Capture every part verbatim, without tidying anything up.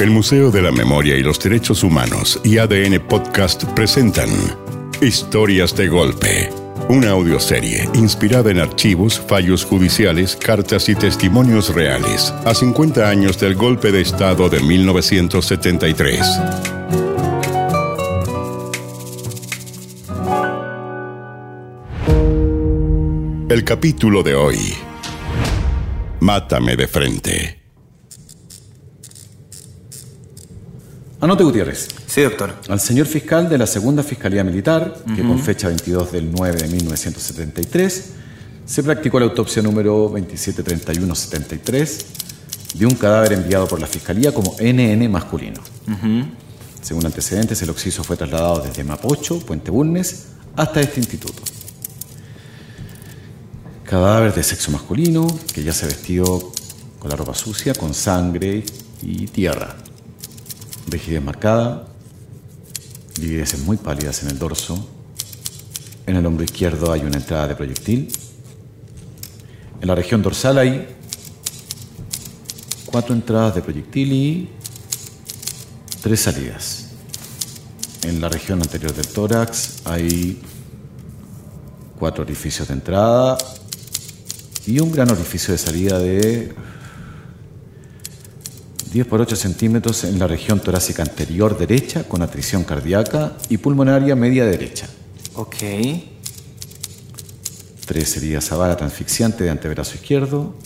El Museo de la Memoria y los Derechos Humanos y A D N Podcast presentan Historias de Golpe, una audioserie inspirada en archivos, fallos judiciales, cartas y testimonios reales a cincuenta años del golpe de Estado de mil novecientos setenta y tres. El capítulo de hoy: Mátame de frente. Anote, Gutiérrez. Sí, doctor. Al señor fiscal de la Segunda Fiscalía Militar, uh-huh. que con fecha veintidós del nueve de mil novecientos setenta y tres, se practicó la autopsia número veintisiete treinta y uno setenta y tres de un cadáver enviado por la Fiscalía como N N masculino. Uh-huh. Según antecedentes, el occiso fue trasladado desde Mapocho, Puente Bulnes, hasta este instituto. Cadáver de sexo masculino, que ya se vestió con la ropa sucia, con sangre y tierra. Rigidez marcada, livideces muy pálidas en el dorso. En el hombro izquierdo hay una entrada de proyectil. En la región dorsal hay cuatro entradas de proyectil y tres salidas. En la región anterior del tórax hay cuatro orificios de entrada y un gran orificio de salida de diez por ocho centímetros en la región torácica anterior derecha, con atrición cardíaca y pulmonaria media derecha. Ok. Tres heridas a bala transfixiante de antebrazo izquierdo.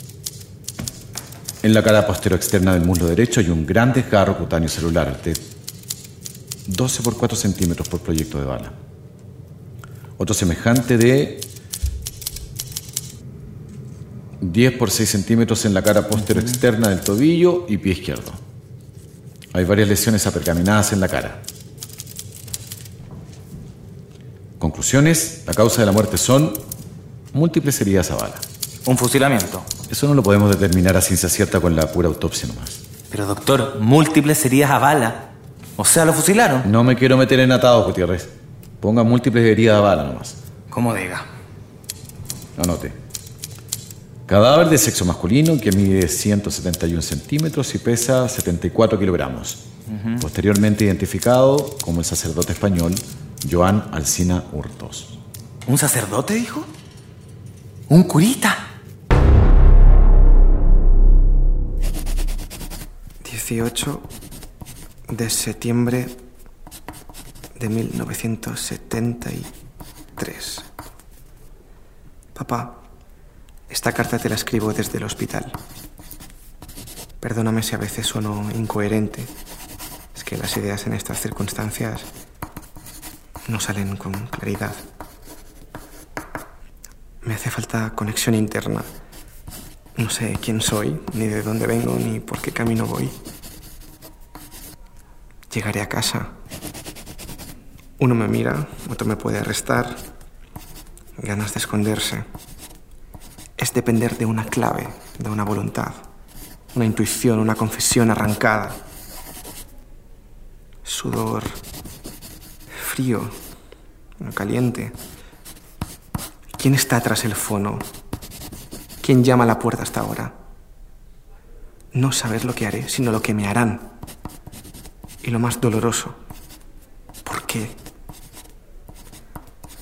En la cara posterior externa del muslo derecho hay un gran desgarro cutáneo celular de doce por cuatro centímetros por proyecto de bala. Otro semejante de diez por seis centímetros en la cara posterior externa del tobillo y pie izquierdo. Hay varias lesiones apergaminadas en la cara. Conclusiones: la causa de la muerte son múltiples heridas a bala. ¿Un fusilamiento? Eso no lo podemos determinar a ciencia cierta con la pura autopsia nomás. Pero doctor, múltiples heridas a bala. O sea, ¿lo fusilaron? No me quiero meter en atados, Gutiérrez. Ponga múltiples heridas a bala nomás. Como diga. Anote. Cadáver de sexo masculino que mide ciento setenta y uno centímetros y pesa setenta y cuatro kilogramos. Uh-huh. Posteriormente identificado como el sacerdote español Joan Alsina Hurtos. ¿Un sacerdote, dijo? ¿Un curita? dieciocho de septiembre de mil novecientos setenta y tres. Papá, esta carta te la escribo desde el hospital. Perdóname si a veces sueno incoherente. Es que las ideas en estas circunstancias no salen con claridad. Me hace falta conexión interna. No sé quién soy, ni de dónde vengo, ni por qué camino voy. Llegaré a casa. Uno me mira, otro me puede arrestar. Ganas de esconderse. Es depender de una clave, de una voluntad, una intuición, una confesión arrancada. Sudor, frío, caliente. ¿Quién está tras el fono? ¿Quién llama a la puerta hasta ahora? No saber lo que haré, sino lo que me harán. Y lo más doloroso, ¿por qué?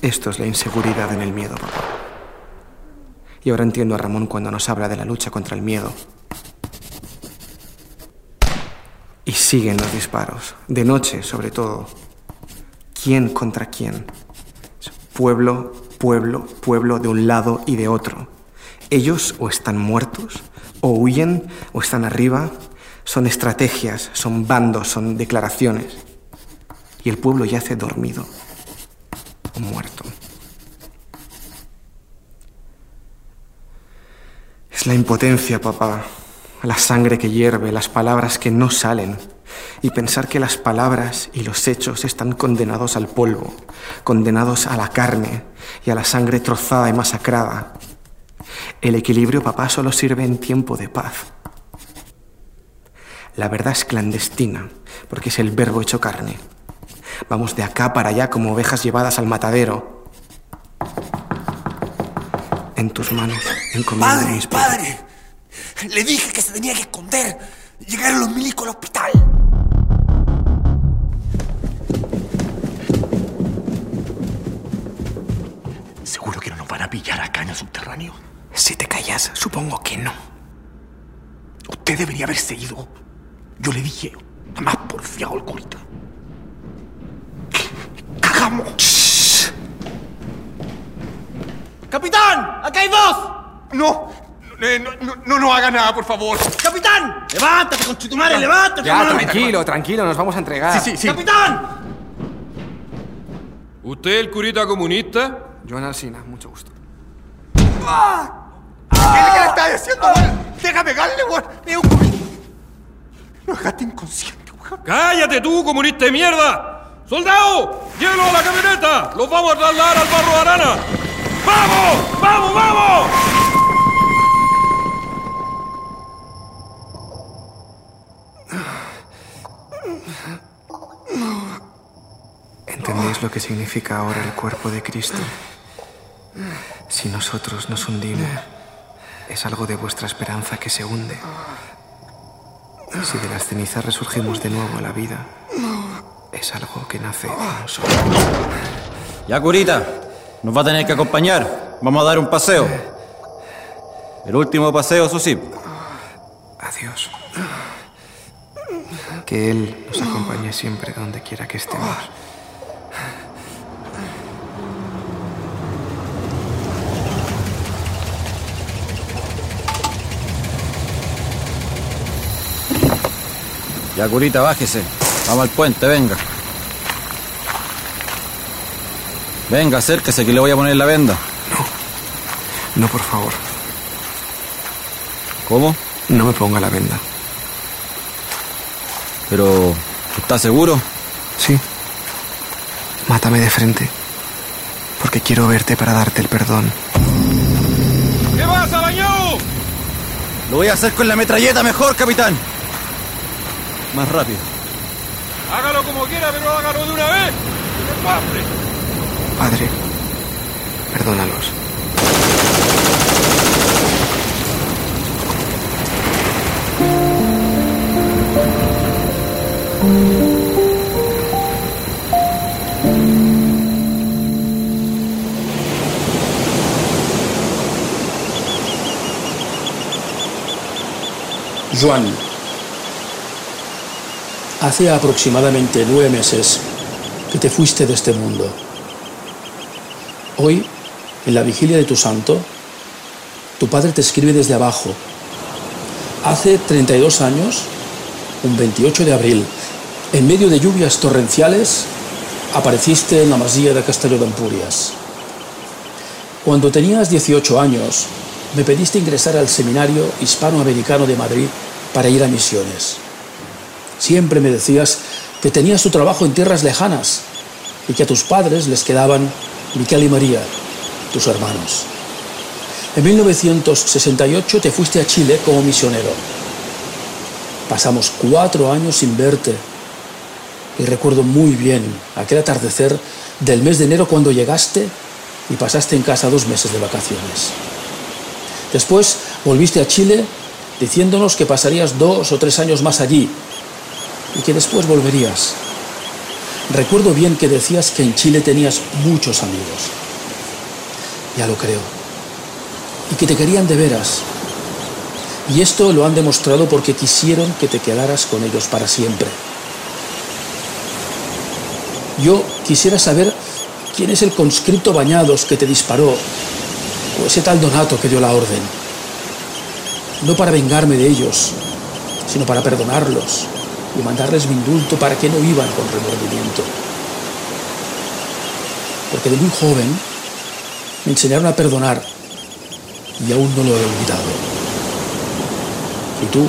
Esto es la inseguridad en el miedo, papá. Y ahora entiendo a Ramón cuando nos habla de la lucha contra el miedo. Y siguen los disparos, de noche sobre todo. ¿Quién contra quién? Pueblo, pueblo, pueblo de un lado y de otro. Ellos o están muertos, o huyen, o están arriba. Son estrategias, son bandos, son declaraciones. Y el pueblo yace dormido o muerto. Es la impotencia, papá, la sangre que hierve, las palabras que no salen. Y pensar que las palabras y los hechos están condenados al polvo, condenados a la carne y a la sangre trozada y masacrada. El equilibrio, papá, solo sirve en tiempo de paz. La verdad es clandestina, porque es el verbo hecho carne. Vamos de acá para allá como ovejas llevadas al matadero. En tus manos, encomiendo mis padres. ¡Padre! ¡Padre! Le dije que se tenía que esconder. Llegaron los milicos al hospital. caño subterráneo? Si te callas, supongo que no. Usted debería haberse ido. Yo le dije, más porfiado el curita. ¡Cagamos! Shh. ¡Capitán! ¡Acá hay dos! No, no, no, no, no haga nada, por favor. ¡Capitán! ¡Levántate, conchetumare! ¡Levántate! Ya, hermano. Tranquilo, tranquilo, nos vamos a entregar. Sí, sí, sí. ¡Capitán! ¿Usted es el curita comunista? Joan Alsina, mucho gusto. ¡Ah! ¿Qué es lo que le estás diciendo, weón? ¡Deja pegarle, weón! ¡Me lo dejaste inconsciente, weón! ¡Cállate tú, comunista de mierda! ¡Soldado! ¡Llévelo a la camioneta! ¡Los vamos a trasladar al Barro de Arana! ¡Vamos! ¡Vamos, vamos! ¿Entendéis lo que significa ahora el cuerpo de Cristo? Si nosotros nos hundimos, es algo de vuestra esperanza que se hunde. Si de las cenizas resurgimos de nuevo a la vida, es algo que nace de nosotros. Ya, curita, nos va a tener que acompañar. Vamos a dar un paseo. El último paseo, eso sí. Adiós. Que Él nos acompañe siempre donde quiera que estemos. Ya, curita, bájese. Vamos al puente, venga. Venga, acérquese que le voy a poner la venda. No. No, por favor. ¿Cómo? No me ponga la venda. Pero, ¿estás seguro? Sí. Mátame de frente. Porque quiero verte para darte el perdón. ¿Qué pasa, Bañado? Lo voy a hacer con la metralleta mejor, capitán. Más rápido. Hágalo como quiera, pero hágalo de una vez. ¡Padre! Padre, perdónalos. Joan. Hace aproximadamente nueve meses que te fuiste de este mundo. Hoy, en la vigilia de tu santo, tu padre te escribe desde abajo. Hace treinta y dos años, un veintiocho de abril, en medio de lluvias torrenciales, apareciste en la masía de Castelló de Ampurias. Cuando tenías dieciocho años, me pediste ingresar al Seminario Hispanoamericano de Madrid para ir a misiones. Siempre me decías que tenías tu trabajo en tierras lejanas y que a tus padres les quedaban Miquel y María, tus hermanos. En mil novecientos sesenta y ocho te fuiste a Chile como misionero. Pasamos cuatro años sin verte y recuerdo muy bien aquel atardecer del mes de enero cuando llegaste y pasaste en casa dos meses de vacaciones. Después volviste a Chile diciéndonos que pasarías dos o tres años más allí y que después volverías. Recuerdo bien que decías que en Chile tenías muchos amigos. Ya lo creo. Y que te querían de veras. Y esto lo han demostrado porque quisieron que te quedaras con ellos para siempre. Yo quisiera saber quién es el conscripto Bañados que te disparó, o ese tal Donato que dio la orden. No para vengarme de ellos, sino para perdonarlos y mandarles mi indulto para que no vivan con remordimiento. Porque de muy joven me enseñaron a perdonar y aún no lo he olvidado. Y tú,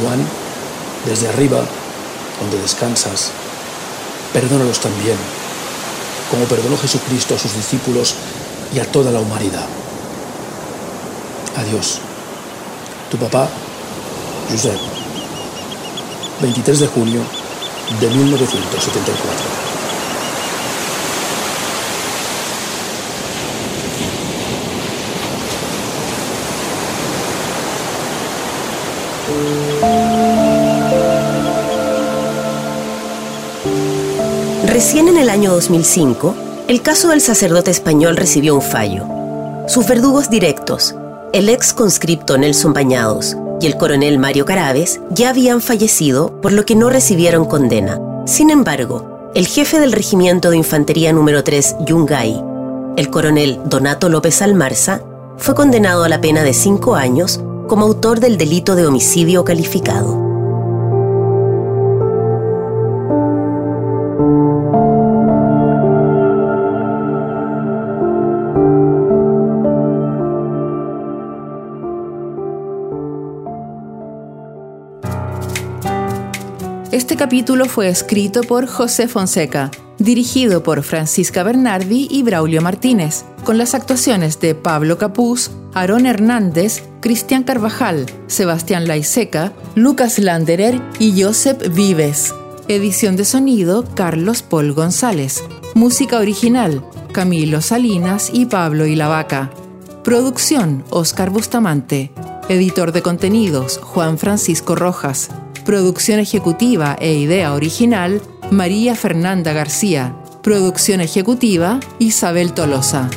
Joan, desde arriba, donde descansas, perdónalos también, como perdonó Jesucristo a sus discípulos y a toda la humanidad. Adiós. Tu papá, Josep. veintitrés de junio de mil novecientos setenta y cuatro. Recién en el año dos mil cinco, el caso del sacerdote español recibió un fallo. Sus verdugos directos, el ex conscripto Nelson Bañados y el coronel Mario Carabes, ya habían fallecido, por lo que no recibieron condena. Sin embargo, el jefe del Regimiento de Infantería número tres, Yungay, el coronel Donato López Almarza, fue condenado a la pena de cinco años como autor del delito de homicidio calificado. Este capítulo fue escrito por José Fonseca, dirigido por Francisca Bernardi y Braulio Martínez, con las actuaciones de Pablo Capuz, Aron Hernández, Cristián Carvajal, Sebastián Layseca, Lucas Landerer y Josep Vives. Edición de sonido, Carlos Pol González. Música original, Camilo Salinas y Pablo Ilavaca. Producción, Oscar Bustamante. Editor de contenidos, Juan Francisco Rojas. Producción ejecutiva e idea original, María Fernanda García. Producción ejecutiva, Isabel Tolosa.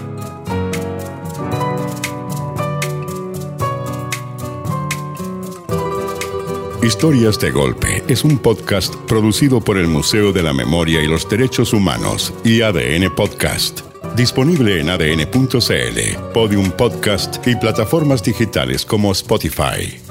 Historias de Golpe es un podcast producido por el Museo de la Memoria y los Derechos Humanos y A D N Podcast. Disponible en a d n punto c l, Podium Podcast y plataformas digitales como Spotify.